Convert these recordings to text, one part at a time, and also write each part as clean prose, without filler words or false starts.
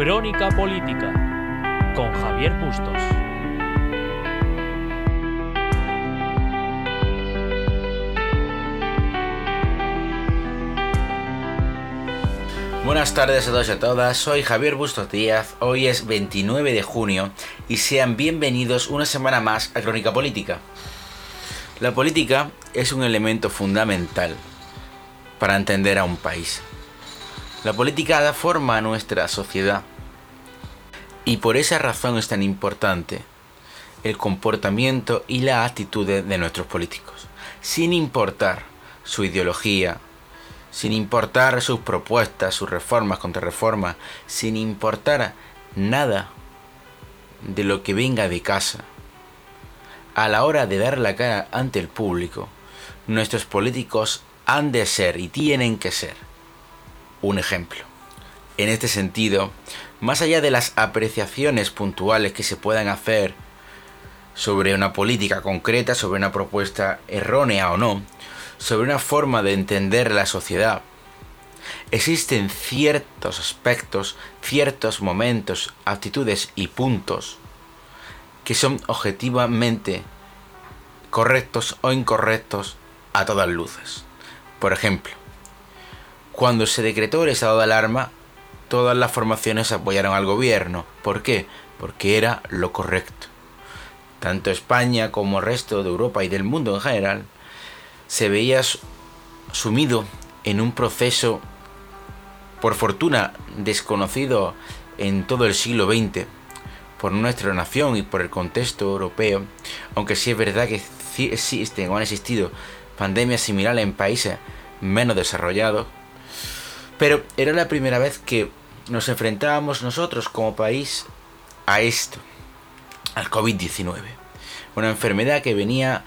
Crónica Política con Javier Bustos. Buenas tardes a todos y a todas, soy Javier Bustos Díaz, hoy es 29 de junio y sean bienvenidos una semana más a Crónica Política. La política es un elemento fundamental para entender a un país. La política da forma a nuestra sociedad y por esa razón es tan importante el comportamiento y las actitudes de nuestros políticos, sin importar su ideología, sin importar sus propuestas, sus reformas, contrarreformas, sin importar nada de lo que venga de casa. A la hora de dar la cara ante el público, nuestros políticos han de ser y tienen que ser un ejemplo. En este sentido, más allá de las apreciaciones puntuales que se puedan hacer sobre una política concreta, sobre una propuesta errónea o no, sobre una forma de entender la sociedad, existen ciertos aspectos, ciertos momentos, actitudes y puntos que son objetivamente correctos o incorrectos a todas luces. Por ejemplo, cuando se decretó el estado de alarma, todas las formaciones apoyaron al gobierno. ¿Por qué? Porque era lo correcto. Tanto España como el resto de Europa y del mundo en general se veía sumido en un proceso, por fortuna, desconocido en todo el siglo XX, por nuestra nación y por el contexto europeo, aunque sí es verdad que existen o han existido pandemias similares en países menos desarrollados, pero era la primera vez que nos enfrentábamos nosotros como país a esto, al COVID-19, una enfermedad que venía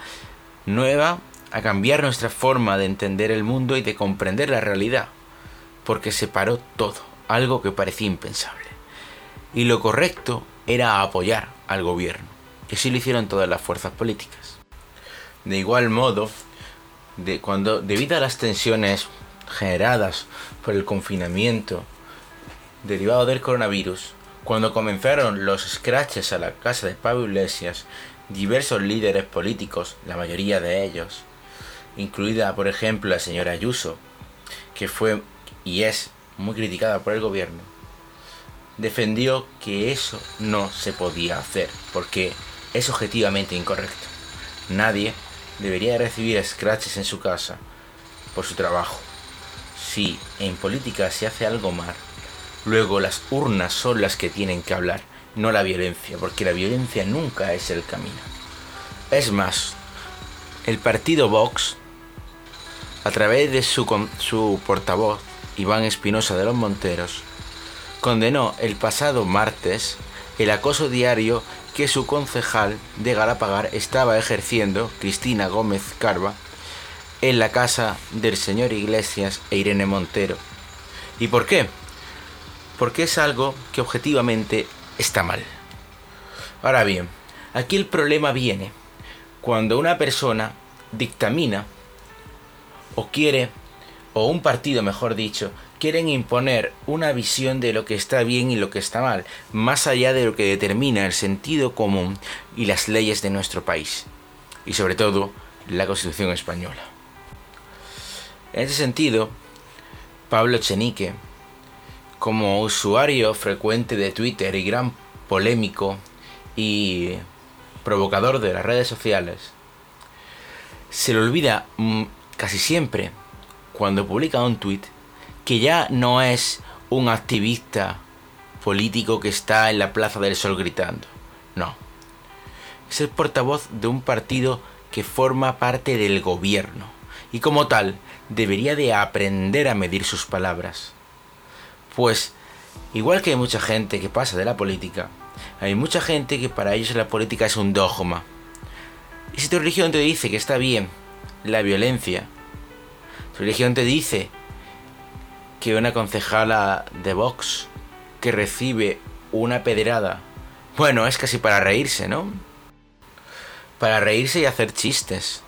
nueva a cambiar nuestra forma de entender el mundo y de comprender la realidad, porque se paró todo, algo que parecía impensable. Y lo correcto era apoyar al gobierno, que sí lo hicieron todas las fuerzas políticas. De igual modo, debido a las tensiones generadas por el confinamiento derivado del coronavirus, cuando comenzaron los escraches a la casa de Pablo Iglesias, diversos líderes políticos, la mayoría de ellos, incluida por ejemplo la señora Ayuso, que fue y es muy criticada por el gobierno, defendió que eso no se podía hacer porque es objetivamente incorrecto. Nadie debería recibir escraches en su casa por su trabajo. Si en política se hace algo mal, luego las urnas son las que tienen que hablar, no la violencia, porque la violencia nunca es el camino. Es más, el partido Vox, a través de su portavoz, Iván Espinosa de los Monteros, condenó el pasado martes el acoso diario que su concejal de Galapagar estaba ejerciendo, Cristina Gómez Carva, en la casa del señor Iglesias e Irene Montero. ¿Y por qué? Porque es algo que objetivamente está mal. Ahora bien, aquí el problema viene cuando una persona dictamina o quiere, o un partido mejor dicho, quieren imponer una visión de lo que está bien y lo que está mal, más allá de lo que determina el sentido común y las leyes de nuestro país, y sobre todo la Constitución española. En ese sentido, Pablo Echenique, como usuario frecuente de Twitter y gran polémico y provocador de las redes sociales, se le olvida casi siempre cuando publica un tuit que ya no es un activista político que está en la Plaza del Sol gritando. No. Es el portavoz de un partido que forma parte del gobierno y como tal debería de aprender a medir sus palabras. Pues, igual que hay mucha gente que pasa de la política, hay mucha gente que para ellos la política es un dogma. Y si tu religión te dice que está bien la violencia, tu religión te dice que una concejala de Vox que recibe una pedrada, bueno, es casi para reírse, ¿no? Para reírse y hacer chistes.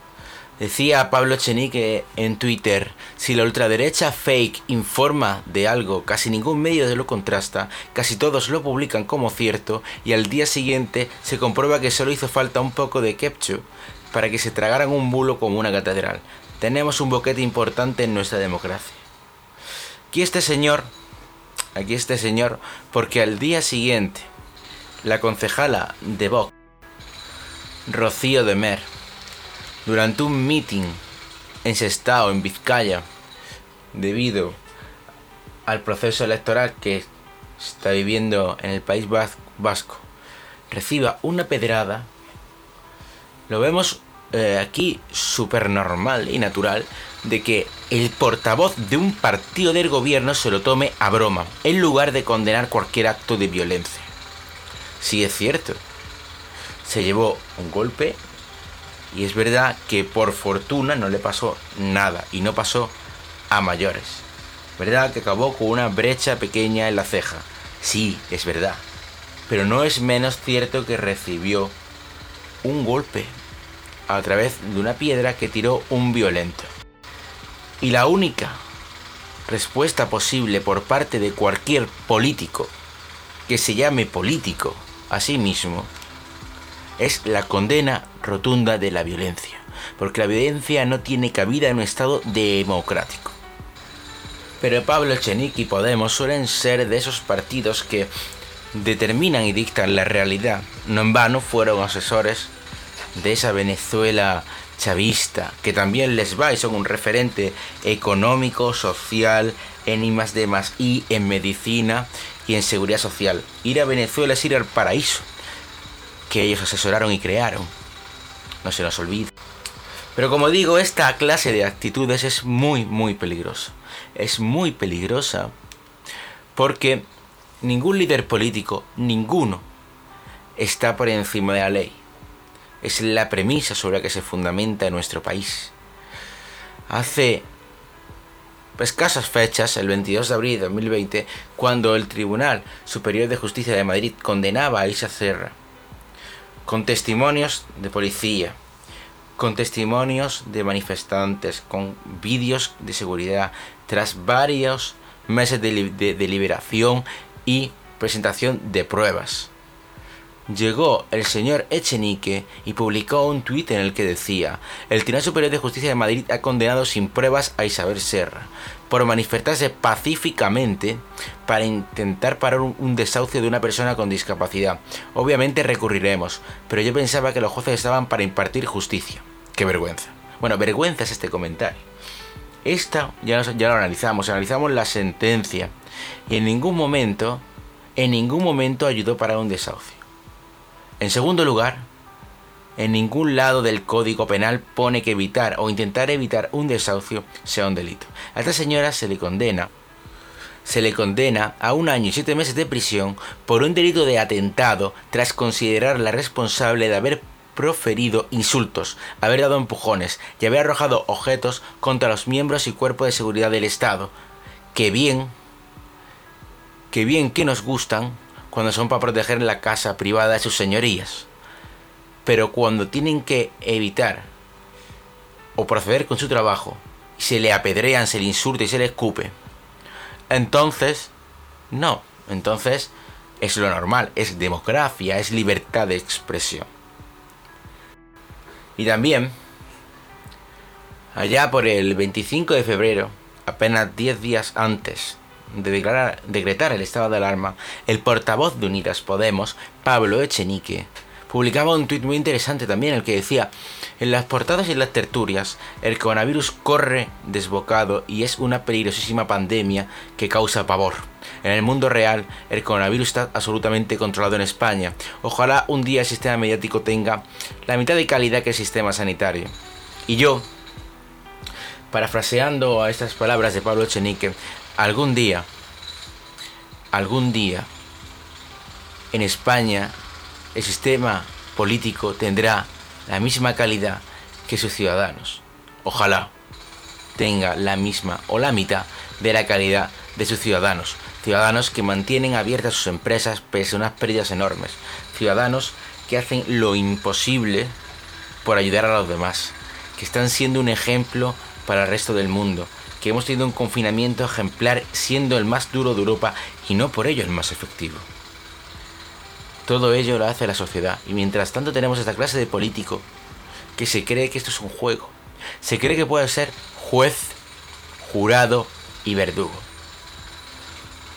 Decía Pablo Echenique en Twitter: si la ultraderecha fake informa de algo, casi ningún medio lo contrasta, casi todos lo publican como cierto y al día siguiente se comprueba que solo hizo falta un poco de ketchup para que se tragaran un bulo como una catedral. Tenemos un boquete importante en nuestra democracia. Aquí este señor, porque al día siguiente la concejala de Vox, Rocío de Mer, durante un meeting en Sestao, en Vizcaya, debido al proceso electoral que se está viviendo en el País Vasco, reciba una pedrada. Lo vemos aquí súper normal y natural de que el portavoz de un partido del gobierno se lo tome a broma, en lugar de condenar cualquier acto de violencia. Sí, es cierto, se llevó un golpe. Y es verdad que por fortuna no le pasó nada y no pasó a mayores. ¿Verdad que acabó con una brecha pequeña en la ceja? Sí, es verdad. Pero no es menos cierto que recibió un golpe a través de una piedra que tiró un violento. Y la única respuesta posible por parte de cualquier político que se llame político a sí mismo es la condena rotunda de la violencia, porque la violencia no tiene cabida en un estado democrático. Pero Pablo Echenique y Podemos suelen ser de esos partidos que determinan y dictan la realidad. No en vano fueron asesores de esa Venezuela chavista, que también les va y son un referente económico, social, en I+D+I, en medicina y en seguridad social. Ir a Venezuela es ir al paraíso que ellos asesoraron y crearon. No se nos olvide. Pero como digo, esta clase de actitudes es muy, muy peligrosa. Es muy peligrosa porque ningún líder político, ninguno, está por encima de la ley. Es la premisa sobre la que se fundamenta en nuestro país. Hace escasas fechas, el 22 de abril de 2020, cuando el Tribunal Superior de Justicia de Madrid condenaba a Isa Serra, con testimonios de policía, con testimonios de manifestantes, con vídeos de seguridad, tras varios meses de deliberación y presentación de pruebas. Llegó el señor Echenique y publicó un tuit en el que decía: el Tribunal Superior de Justicia de Madrid ha condenado sin pruebas a Isabel Serra por manifestarse pacíficamente para intentar parar un desahucio de una persona con discapacidad. Obviamente recurriremos, pero yo pensaba que los jueces estaban para impartir justicia. ¡Qué vergüenza! Bueno, vergüenza es este comentario. Esta ya lo analizamos la sentencia y en ningún momento ayudó para un desahucio. En segundo lugar, en ningún lado del Código Penal pone que evitar o intentar evitar un desahucio sea un delito. A esta señora se le condena a 1 año y 7 meses de prisión por un delito de atentado tras considerarla responsable de haber proferido insultos, haber dado empujones y haber arrojado objetos contra los miembros y cuerpos de seguridad del Estado. Que bien que nos gustan cuando son para proteger la casa privada de sus señorías. Pero cuando tienen que evitar o proceder con su trabajo, se le apedrean, se le insulta y se le escupe, entonces es lo normal, es democracia, es libertad de expresión. Y también, allá por el 25 de febrero, apenas 10 días antes de decretar el estado de alarma, el portavoz de Unidas Podemos, Pablo Echenique, publicaba un tuit muy interesante también, el que decía: en las portadas y en las tertulias, el coronavirus corre desbocado y es una peligrosísima pandemia que causa pavor. En el mundo real, el coronavirus está absolutamente controlado en España. Ojalá un día el sistema mediático tenga la mitad de calidad que el sistema sanitario. Y yo, parafraseando a estas palabras de Pablo Echenique, algún día, en España, el sistema político tendrá la misma calidad que sus ciudadanos. Ojalá tenga la misma o la mitad de la calidad de sus ciudadanos. Ciudadanos que mantienen abiertas sus empresas pese a unas pérdidas enormes. Ciudadanos que hacen lo imposible por ayudar a los demás. que están siendo un ejemplo para el resto del mundo, que hemos tenido un confinamiento ejemplar siendo el más duro de Europa y no por ello el más efectivo. Todo ello lo hace la sociedad y mientras tanto tenemos esta clase de político que se cree que esto es un juego, se cree que puede ser juez, jurado y verdugo.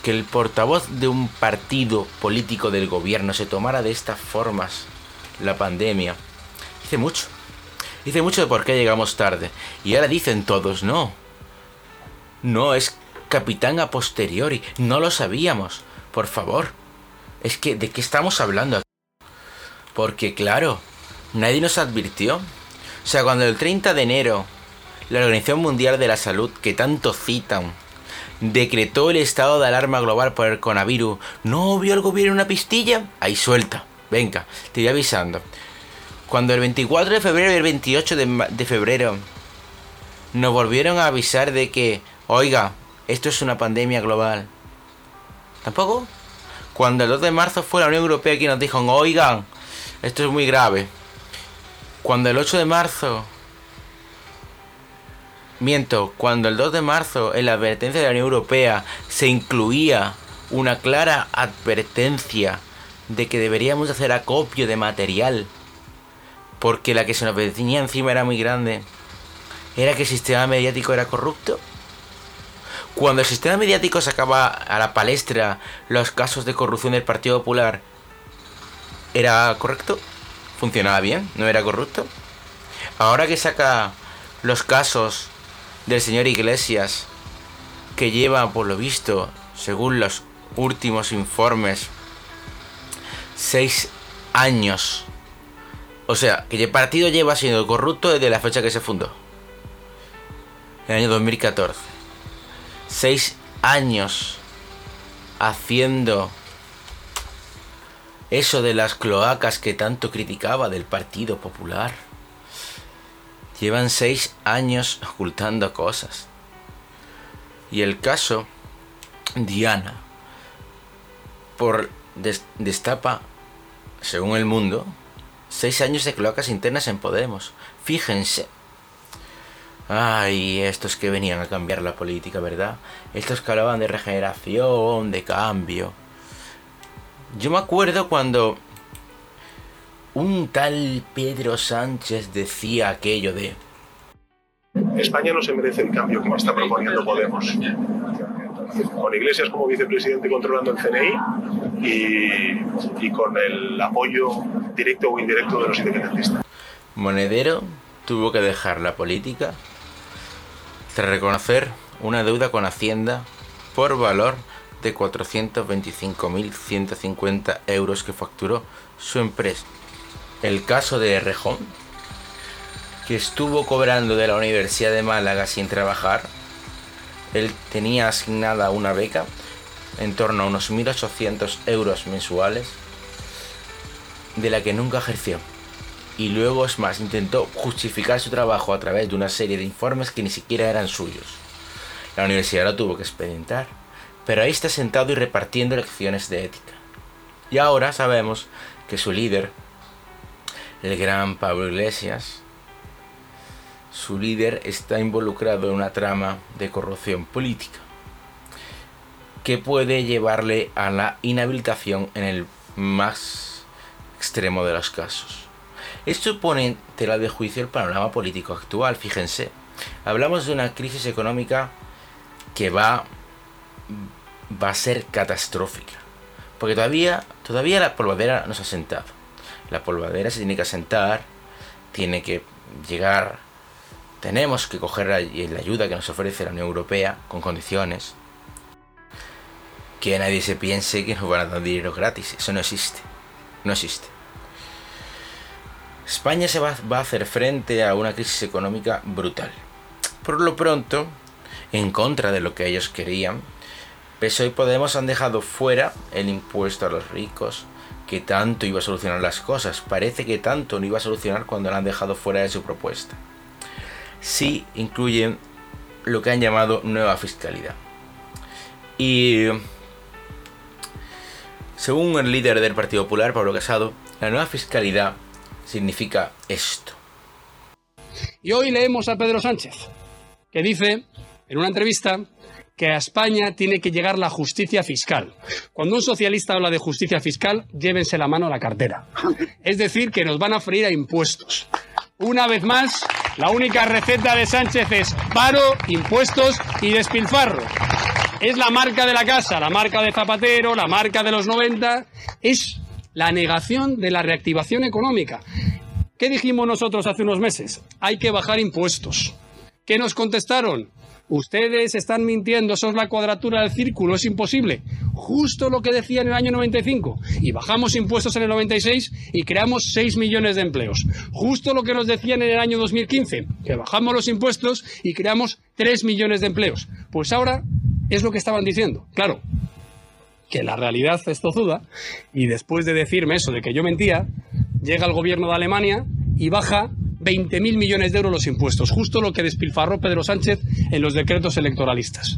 Que el portavoz de un partido político del gobierno se tomara de estas formas la pandemia, dice mucho de por qué llegamos tarde. Y ahora dicen todos, no, es capitán a posteriori, no lo sabíamos, por favor. Es que, ¿de qué estamos hablando aquí? Porque, claro, nadie nos advirtió. O sea, cuando el 30 de enero, la Organización Mundial de la Salud, que tanto citan, decretó el estado de alarma global por el coronavirus, ¿no vio el gobierno una pistilla? Ahí suelta, venga, te voy avisando. Cuando el 24 de febrero y el 28 de febrero nos volvieron a avisar de que, oiga, esto es una pandemia global. ¿Tampoco? Cuando el 2 de marzo fue la Unión Europea quien nos dijo, oigan, esto es muy grave. Cuando el 8 de marzo... cuando el 2 de marzo en la advertencia de la Unión Europea se incluía una clara advertencia de que deberíamos hacer acopio de material, porque la que se nos venía encima era muy grande, era que el sistema mediático era corrupto. Cuando el sistema mediático sacaba a la palestra los casos de corrupción del Partido Popular, ¿era correcto? ¿Funcionaba bien? ¿No era corrupto? Ahora que saca los casos del señor Iglesias, que lleva, por lo visto, según los últimos informes, 6 años. O sea, que el partido lleva siendo corrupto desde la fecha que se fundó, en el año 2014. 6 años haciendo eso de las cloacas que tanto criticaba del Partido Popular. Llevan 6 años ocultando cosas. Y el caso Diana destapa, según El Mundo, 6 años de cloacas internas en Podemos. Fíjense. Ay, estos que venían a cambiar la política, ¿verdad? Estos que hablaban de regeneración, de cambio. Yo me acuerdo cuando un tal Pedro Sánchez decía aquello de... España no se merece el cambio como está proponiendo Podemos. Con Iglesias como vicepresidente controlando el CNI y con el apoyo directo o indirecto de los independentistas. Monedero tuvo que dejar la política tras reconocer una deuda con Hacienda por valor de 425.150 euros que facturó su empresa. El caso de Errejón, que estuvo cobrando de la Universidad de Málaga sin trabajar. Él tenía asignada una beca en torno a unos 1.800 euros mensuales, de la que nunca ejerció. Y luego, es más, intentó justificar su trabajo a través de una serie de informes que ni siquiera eran suyos. La universidad lo tuvo que expedientar, pero ahí está sentado y repartiendo lecciones de ética. Y ahora sabemos que su líder, el gran Pablo Iglesias, su líder está involucrado en una trama de corrupción política que puede llevarle a la inhabilitación en el más extremo de los casos. Esto pone en tela de juicio el panorama político actual, fíjense. Hablamos de una crisis económica que va a ser catastrófica, porque todavía la polvadera no se ha sentado. La polvadera se tiene que asentar, tiene que llegar, tenemos que coger la ayuda que nos ofrece la Unión Europea con condiciones. Que nadie se piense que nos van a dar dinero gratis, eso no existe. España se va a hacer frente a una crisis económica brutal. Por lo pronto, en contra de lo que ellos querían, PSOE y Podemos han dejado fuera el impuesto a los ricos, que tanto iba a solucionar las cosas. Parece que tanto no iba a solucionar cuando lo han dejado fuera de su propuesta. Sí incluyen lo que han llamado nueva fiscalidad. Y según el líder del Partido Popular, Pablo Casado, la nueva fiscalidad significa esto. Y hoy leemos a Pedro Sánchez, que dice en una entrevista que a España tiene que llegar la justicia fiscal. Cuando un socialista habla de justicia fiscal, llévense la mano a la cartera. Es decir, que nos van a freír a impuestos. Una vez más, la única receta de Sánchez es paro, impuestos y despilfarro. Es la marca de la casa, la marca de Zapatero, la marca de los 90. Es la negación de la reactivación económica. ¿Qué dijimos nosotros hace unos meses? Hay que bajar impuestos. ¿Qué nos contestaron? Ustedes están mintiendo, eso es la cuadratura del círculo, es imposible. Justo lo que decía en el año 95. Y bajamos impuestos en el 96 y creamos 6 millones de empleos. Justo lo que nos decían en el año 2015, que bajamos los impuestos y creamos 3 millones de empleos. Pues ahora es lo que estaban diciendo. Claro, que la realidad es tozuda y después de decirme eso de que yo mentía, llega el gobierno de Alemania y baja 20.000 millones de euros los impuestos, justo lo que despilfarró Pedro Sánchez en los decretos electoralistas.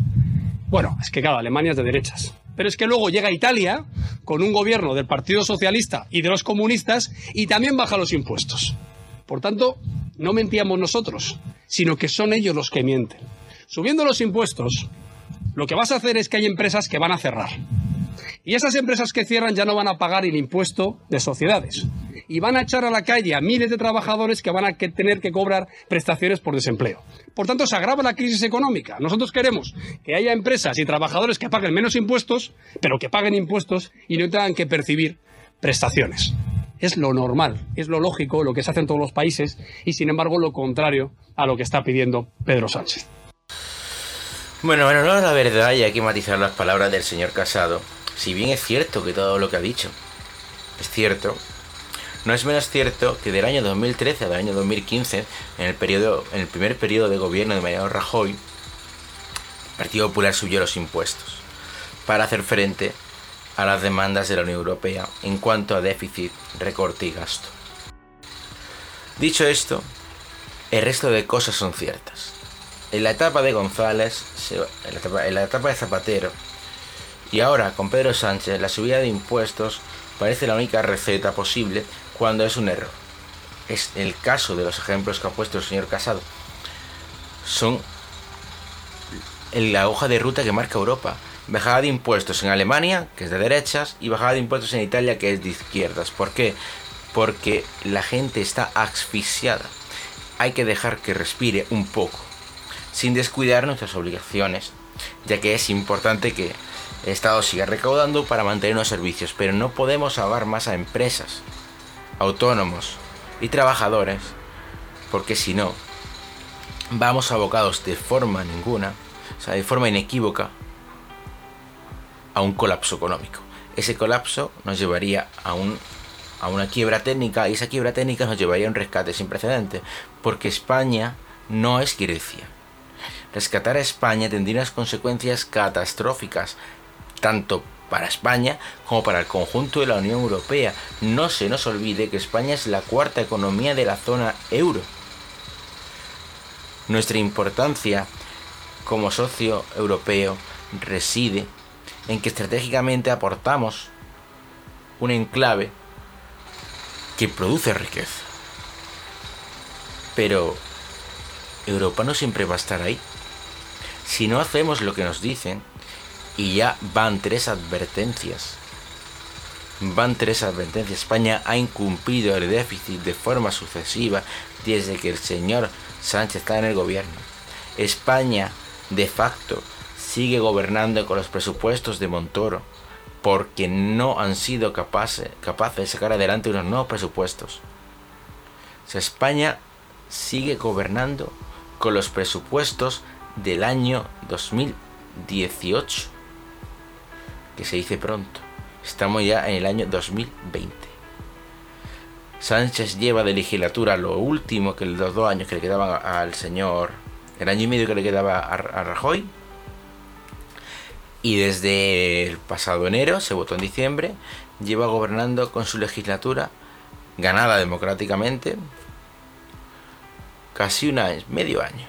Bueno, es que claro, Alemania es de derechas. Pero es que luego llega Italia con un gobierno del Partido Socialista y de los comunistas y también baja los impuestos. Por tanto, no mentíamos nosotros, sino que son ellos los que mienten. Subiendo los impuestos, lo que vas a hacer es que hay empresas que van a cerrar. Y esas empresas que cierran ya no van a pagar el impuesto de sociedades. Y van a echar a la calle a miles de trabajadores que van a tener que cobrar prestaciones por desempleo. Por tanto, se agrava la crisis económica. Nosotros queremos que haya empresas y trabajadores que paguen menos impuestos, pero que paguen impuestos y no tengan que percibir prestaciones. Es lo normal, es lo lógico, lo que se hace en todos los países y, sin embargo, lo contrario a lo que está pidiendo Pedro Sánchez. Bueno, no es la verdad, y hay que matizar las palabras del señor Casado. Si bien es cierto que todo lo que ha dicho es cierto, no es menos cierto que del año 2013 al año 2015, en el primer periodo de gobierno de Mariano Rajoy, el Partido Popular subió los impuestos para hacer frente a las demandas de la Unión Europea en cuanto a déficit, recorte y gasto. Dicho esto, el resto de cosas son ciertas. En la etapa de González, en la etapa de Zapatero y ahora con Pedro Sánchez, la subida de impuestos parece la única receta posible cuando es un error. Es el caso de los ejemplos que ha puesto el señor Casado. Son la hoja de ruta que marca Europa. Bajada de impuestos en Alemania, que es de derechas, y bajada de impuestos en Italia, que es de izquierdas. ¿Por qué? Porque la gente está asfixiada. Hay que dejar que respire un poco, sin descuidar nuestras obligaciones, ya que es importante que el Estado sigue recaudando para mantener los servicios, pero no podemos ahogar más a empresas, autónomos y trabajadores, porque si no, vamos abocados de forma inequívoca, a un colapso económico. Ese colapso nos llevaría a una quiebra técnica, y esa quiebra técnica nos llevaría a un rescate sin precedentes, porque España no es Grecia. Rescatar a España tendría unas consecuencias catastróficas, tanto para España como para el conjunto de la Unión Europea. No se nos olvide que España es la cuarta economía de la zona euro. Nuestra importancia como socio europeo reside en que estratégicamente aportamos un enclave que produce riqueza. Pero Europa no siempre va a estar ahí. Si no hacemos lo que nos dicen, y ya van 3 advertencias. España ha incumplido el déficit de forma sucesiva desde que el señor Sánchez está en el gobierno. España, de facto, sigue gobernando con los presupuestos de Montoro, porque no han sido capaces de sacar adelante unos nuevos presupuestos. O sea, España sigue gobernando con los presupuestos del año 2018. Que se dice pronto. Estamos ya en el año 2020. Sánchez lleva de legislatura lo último, que los 2 años que le quedaban al señor, el año y medio que le quedaba a Rajoy, y desde el pasado enero, se votó en diciembre, lleva gobernando con su legislatura ganada democráticamente casi medio año,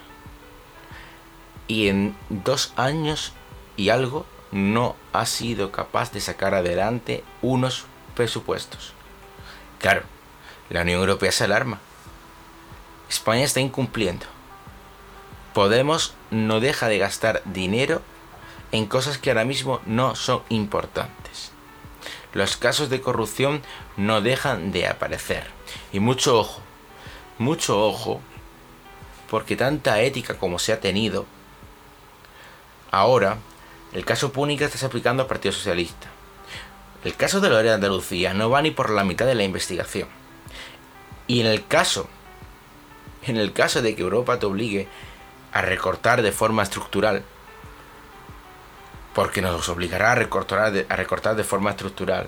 y en 2 años y algo no ha sido capaz de sacar adelante unos presupuestos. Claro, la Unión Europea se alarma. España está incumpliendo. Podemos no deja de gastar dinero en cosas que ahora mismo no son importantes. Los casos de corrupción no dejan de aparecer. Y mucho ojo, porque tanta ética como se ha tenido, ahora el caso Púnica está aplicando al Partido Socialista. El caso de la de Andalucía no va ni por la mitad de la investigación. Y en el caso de que Europa te obligue a recortar de forma estructural, porque nos obligará a recortar de forma estructural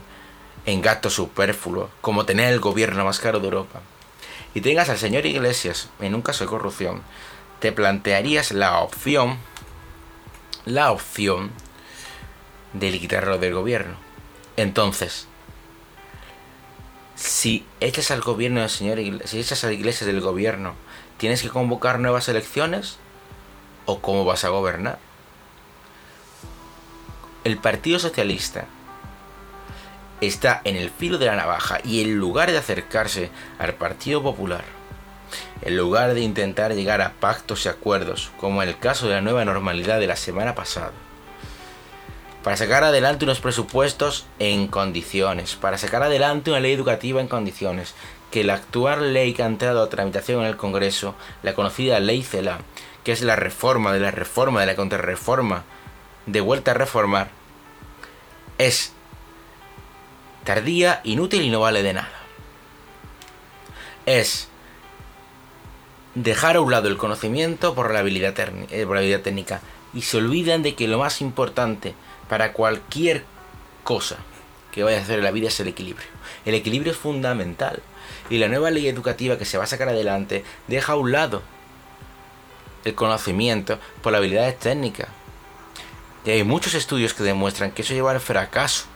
en gastos superfluos, como tener el gobierno más caro de Europa, y tengas al señor Iglesias en un caso de corrupción, te plantearías la opción de quitarlo del gobierno. Entonces, si echas al gobierno del señor Iglesias, si echas a Iglesias del gobierno, ¿tienes que convocar nuevas elecciones? ¿O cómo vas a gobernar? El Partido Socialista está en el filo de la navaja, y en lugar de acercarse al Partido Popular, en lugar de intentar llegar a pactos y acuerdos, como en el caso de la nueva normalidad de la semana pasada, para sacar adelante unos presupuestos en condiciones, para sacar adelante una ley educativa en condiciones, que la actual ley que ha entrado a tramitación en el Congreso, la conocida Ley Celaá, que es la reforma de la reforma de la contrarreforma, de vuelta a reformar, es tardía, inútil y no vale de nada. Es dejar a un lado el conocimiento por la habilidad técnica, y se olvidan de que lo más importante para cualquier cosa que vaya a hacer en la vida es el equilibrio. El equilibrio es fundamental, y la nueva ley educativa que se va a sacar adelante deja a un lado el conocimiento por las habilidades técnicas. Y hay muchos estudios que demuestran que eso lleva al fracaso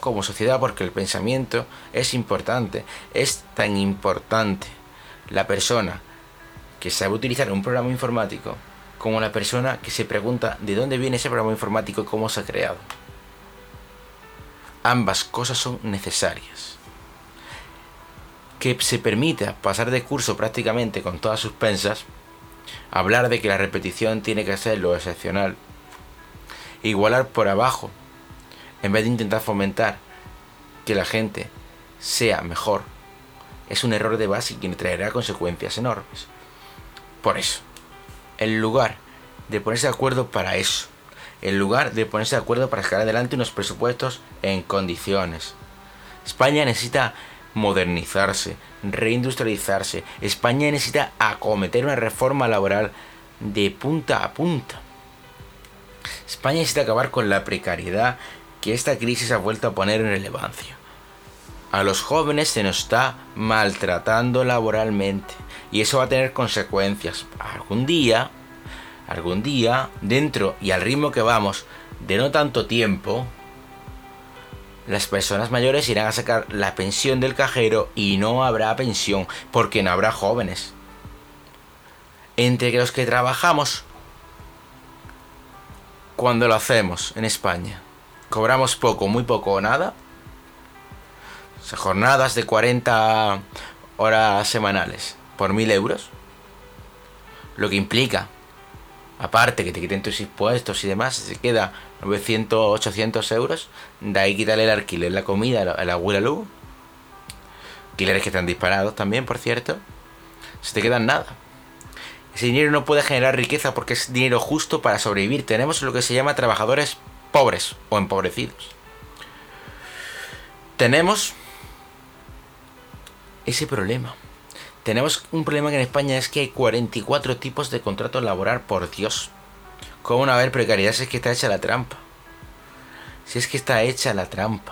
como sociedad, porque el pensamiento es importante, es tan importante la persona que sabe utilizar un programa informático como la persona que se pregunta de dónde viene ese programa informático y cómo se ha creado. Ambas cosas son necesarias. Que se permita pasar de curso prácticamente con todas sus pensas, hablar de que la repetición tiene que ser lo excepcional, igualar por abajo, en vez de intentar fomentar que la gente sea mejor, es un error de base y que traerá consecuencias enormes. Por eso, en lugar de ponerse de acuerdo para eso, en lugar de ponerse de acuerdo para sacar adelante unos presupuestos en condiciones, España necesita modernizarse, reindustrializarse. España necesita acometer una reforma laboral de punta a punta. España necesita acabar con la precariedad que esta crisis ha vuelto a poner en relevancia. A los jóvenes se nos está maltratando laboralmente, y eso va a tener consecuencias. Algún día, dentro y al ritmo que vamos, de no tanto tiempo, las personas mayores irán a sacar la pensión del cajero y no habrá pensión, porque no habrá jóvenes. Entre los que trabajamos, cuando lo hacemos en España, cobramos poco, muy poco o nada. O sea, jornadas de 40 horas semanales por 1.000 euros. Lo que implica, aparte que te quiten tus impuestos y demás, se queda 900, 800 euros. De ahí quítale el alquiler, la comida, la abuela luz. Alquileres que están disparados también, por cierto. Se te quedan nada. Ese dinero no puede generar riqueza porque es dinero justo para sobrevivir. Tenemos lo que se llama trabajadores pobres o empobrecidos. Tenemos ese problema. Tenemos un problema que en España es que hay 44 tipos de contrato laboral, por Dios. ¿Cómo no haber precariedad si es que está hecha la trampa?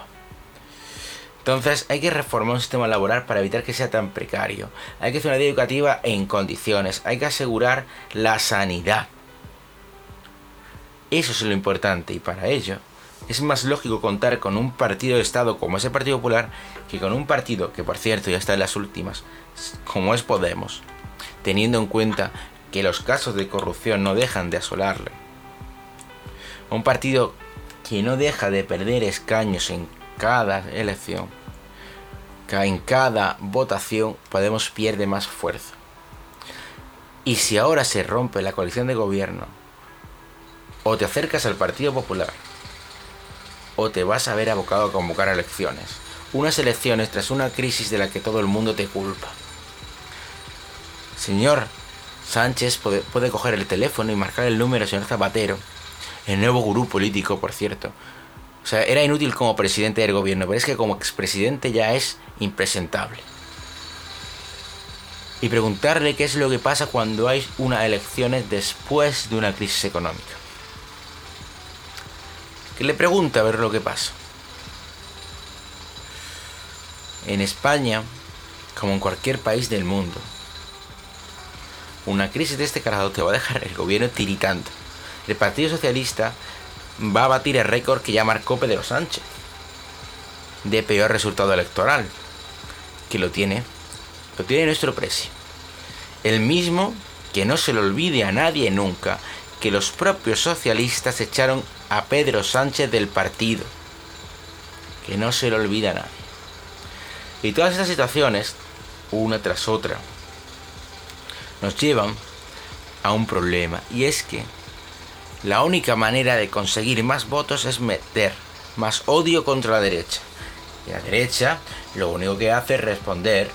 Entonces hay que reformar un sistema laboral para evitar que sea tan precario. Hay que hacer una ley educativa en condiciones. Hay que asegurar la sanidad. Eso es lo importante, y para ello es más lógico contar con un partido de Estado como es el Partido Popular que con un partido que, por cierto, ya está en las últimas, como es Podemos, teniendo en cuenta que los casos de corrupción no dejan de asolarle. Un partido que no deja de perder escaños en cada elección, en cada votación Podemos pierde más fuerza. Y si ahora se rompe la coalición de gobierno, o te acercas al Partido Popular, o te vas a ver abocado a convocar elecciones. Unas elecciones tras una crisis de la que todo el mundo te culpa. Señor Sánchez puede coger el teléfono y marcar el número del señor Zapatero, el nuevo gurú político, por cierto. O sea, era inútil como presidente del gobierno, pero es que como expresidente ya es impresentable. Y preguntarle qué es lo que pasa cuando hay unas elecciones después de una crisis económica. Que le pregunta a ver lo que pasa. En España, como en cualquier país del mundo, una crisis de este carajo te va a dejar el gobierno tiritando. El Partido Socialista va a batir el récord que ya marcó Pedro Sánchez de peor resultado electoral, que lo tiene nuestro presi. El mismo, que no se le olvide a nadie nunca, que los propios socialistas echaron a Pedro Sánchez del partido. Que no se le olvida a nadie. Y todas estas situaciones, una tras otra, nos llevan a un problema. Y es que la única manera de conseguir más votos es meter más odio contra la derecha. Y la derecha lo único que hace es responder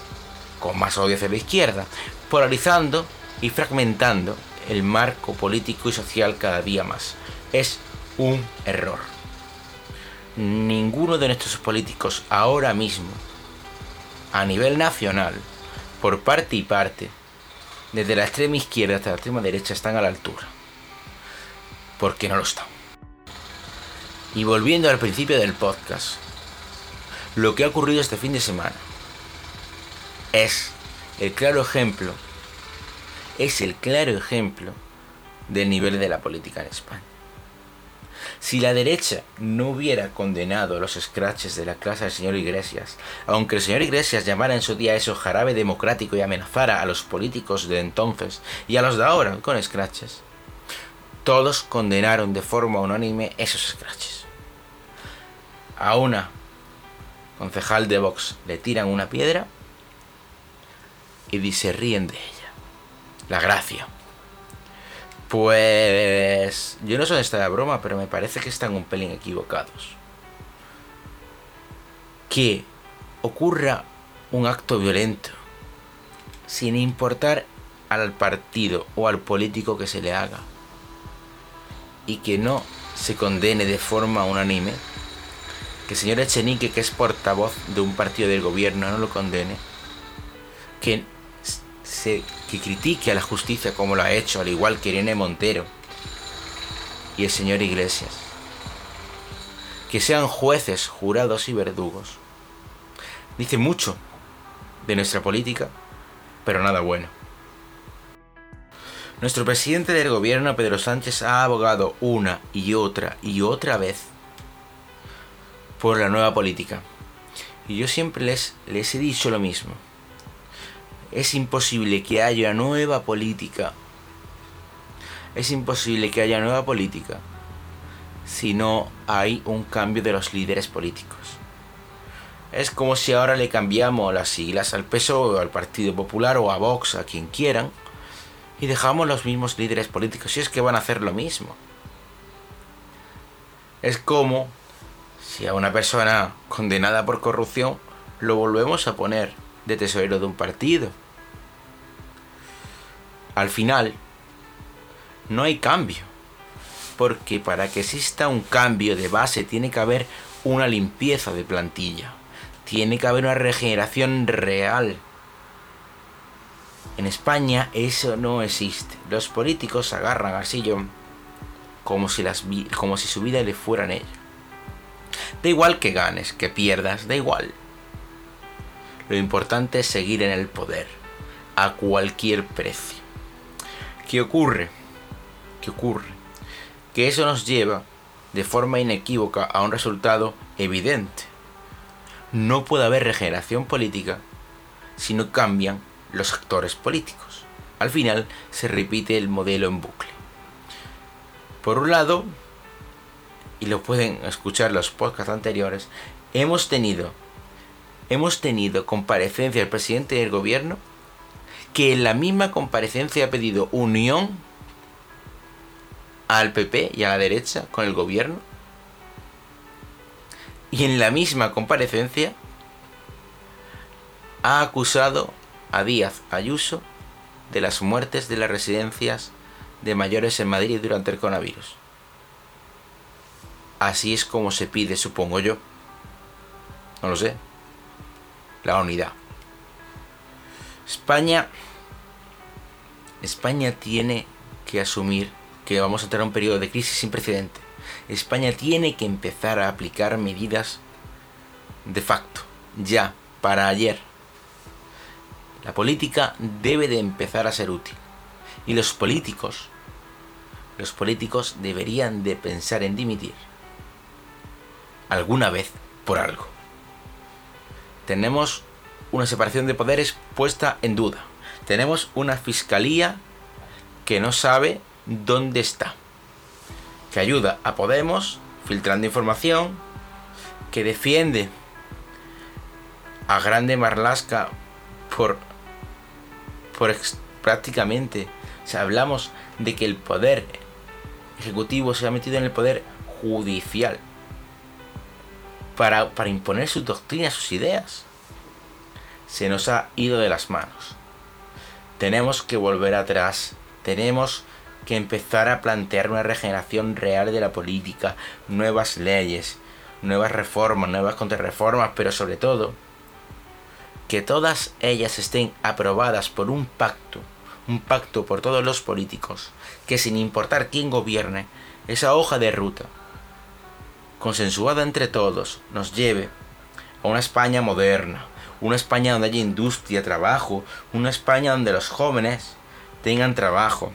con más odio hacia la izquierda, polarizando y fragmentando el marco político y social cada día más. Es un error. Ninguno de nuestros políticos ahora mismo, a nivel nacional, por parte y parte, desde la extrema izquierda hasta la extrema derecha, están a la altura. Porque no lo están. Y volviendo al principio del podcast, lo que ha ocurrido este fin de semana es el claro ejemplo del nivel de la política en España. Si la derecha no hubiera condenado los escraches de la clase del señor Iglesias, aunque el señor Iglesias llamara en su día eso jarabe democrático y amenazara a los políticos de entonces y a los de ahora con escraches, todos condenaron de forma unánime esos escraches. A una concejal de Vox le tiran una piedra y se ríen de ella. La gracia. Pues yo no sé dónde está la broma, pero me parece que están un pelín equivocados. Que ocurra un acto violento, sin importar al partido o al político que se le haga, y que no se condene de forma unánime, que el señor Echenique, que es portavoz de un partido del gobierno, no lo condene, que critique a la justicia como lo ha hecho, al igual que Irene Montero y el señor Iglesias, que sean jueces, jurados y verdugos. Dice mucho de nuestra política, pero nada bueno. Nuestro presidente del gobierno, Pedro Sánchez, ha abogado una y otra vez por la nueva política. Y yo siempre les he dicho lo mismo. Es imposible que haya nueva política. Es imposible que haya nueva política si no hay un cambio de los líderes políticos. Es como si ahora le cambiamos las siglas al PSOE o al Partido Popular o a Vox, a quien quieran, y dejamos los mismos líderes políticos. Y es que van a hacer lo mismo. Es como si a una persona condenada por corrupción lo volvemos a poner de tesorero de un partido. Al final, no hay cambio, porque para que exista un cambio de base tiene que haber una limpieza de plantilla, tiene que haber una regeneración real. En España eso no existe. Los políticos agarran al sillón como si su vida le fueran ellos. Da igual que ganes, que pierdas, da igual. Lo importante es seguir en el poder, a cualquier precio. ¿Qué ocurre? Que eso nos lleva de forma inequívoca a un resultado evidente. No puede haber regeneración política si no cambian los actores políticos. Al final se repite el modelo en bucle. Por un lado, y lo pueden escuchar los podcasts anteriores, hemos tenido hemos tenido comparecencia del presidente del gobierno que en la misma comparecencia ha pedido unión al PP y a la derecha con el gobierno, y en la misma comparecencia ha acusado a Díaz Ayuso de las muertes de las residencias de mayores en Madrid durante el coronavirus. Así es como se pide, supongo yo, no lo sé, la unidad. España tiene que asumir que vamos a entrar a un periodo de crisis sin precedente. España tiene que empezar a aplicar medidas de facto, ya, para ayer. La política debe de empezar a ser útil. Y los políticos deberían de pensar en dimitir alguna vez por algo. Tenemos una separación de poderes puesta en duda. Tenemos una fiscalía que no sabe dónde está, que ayuda a Podemos filtrando información, que defiende a Grande Marlaska prácticamente. O sea, hablamos de que el poder ejecutivo se ha metido en el poder judicial para imponer sus doctrinas, sus ideas. Se nos ha ido de las manos. Tenemos que volver atrás. Tenemos que empezar a plantear una regeneración real de la política, nuevas leyes, nuevas reformas, nuevas contrarreformas, pero sobre todo que todas ellas estén aprobadas por un pacto por todos los políticos, que sin importar quién gobierne, esa hoja de ruta, consensuada entre todos, nos lleve a una España moderna, una España donde haya industria, trabajo, una España donde los jóvenes tengan trabajo,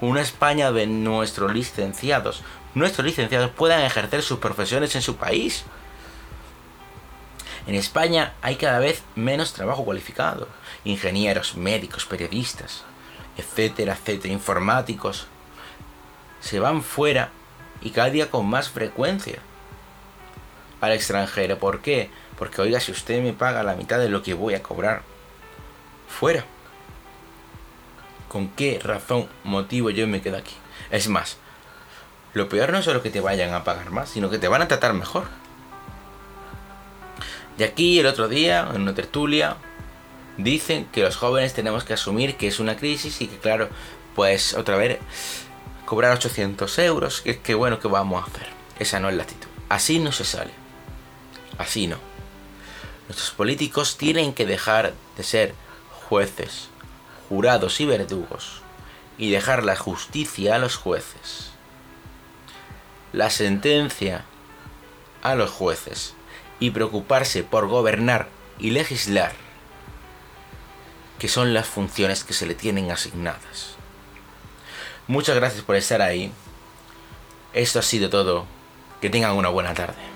una España donde nuestros licenciados puedan ejercer sus profesiones en su país. En España hay cada vez menos trabajo cualificado. Ingenieros, médicos, periodistas, etcétera, etcétera, informáticos, se van fuera y cada día con más frecuencia al extranjero. ¿Por qué? Porque, oiga, si usted me paga la mitad de lo que voy a cobrar fuera, ¿con qué razón, motivo yo me quedo aquí? Es más, lo peor no es solo que te vayan a pagar más, sino que te van a tratar mejor. Y aquí el otro día, en una tertulia, dicen que los jóvenes tenemos que asumir que es una crisis y que, claro, pues otra vez cobrar 800 euros, que bueno, ¿qué vamos a hacer? Esa no es la actitud. Así no se sale. Así no. Nuestros políticos tienen que dejar de ser jueces, jurados y verdugos y dejar la justicia a los jueces, la sentencia a los jueces, y preocuparse por gobernar y legislar, que son las funciones que se le tienen asignadas. Muchas gracias por estar ahí. Esto ha sido todo. Que tengan una buena tarde.